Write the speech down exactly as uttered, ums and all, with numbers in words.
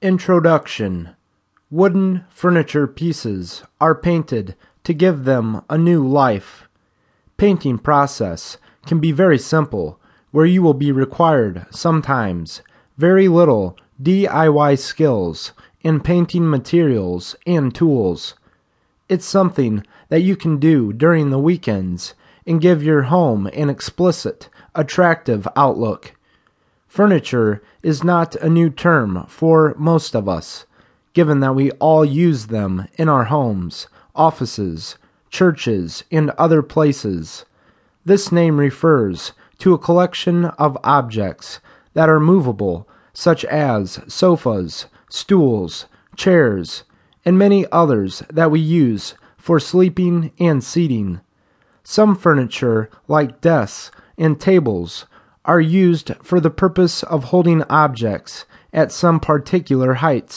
Introduction. Wooden furniture pieces are painted to give them a new life. Painting process can be very simple, where you will be required, sometimes, very little D I Y skills in painting materials and tools. It's something that you can do during the weekends and give your home an explicit, attractive outlook. Furniture is not a new term for most of us, given that we all use them in our homes, offices, churches, and other places. This name refers to a collection of objects that are movable, such as sofas, stools, chairs, and many others that we use for sleeping and seating. Some furniture, like desks and tables, are used for the purpose of holding objects at some particular heights.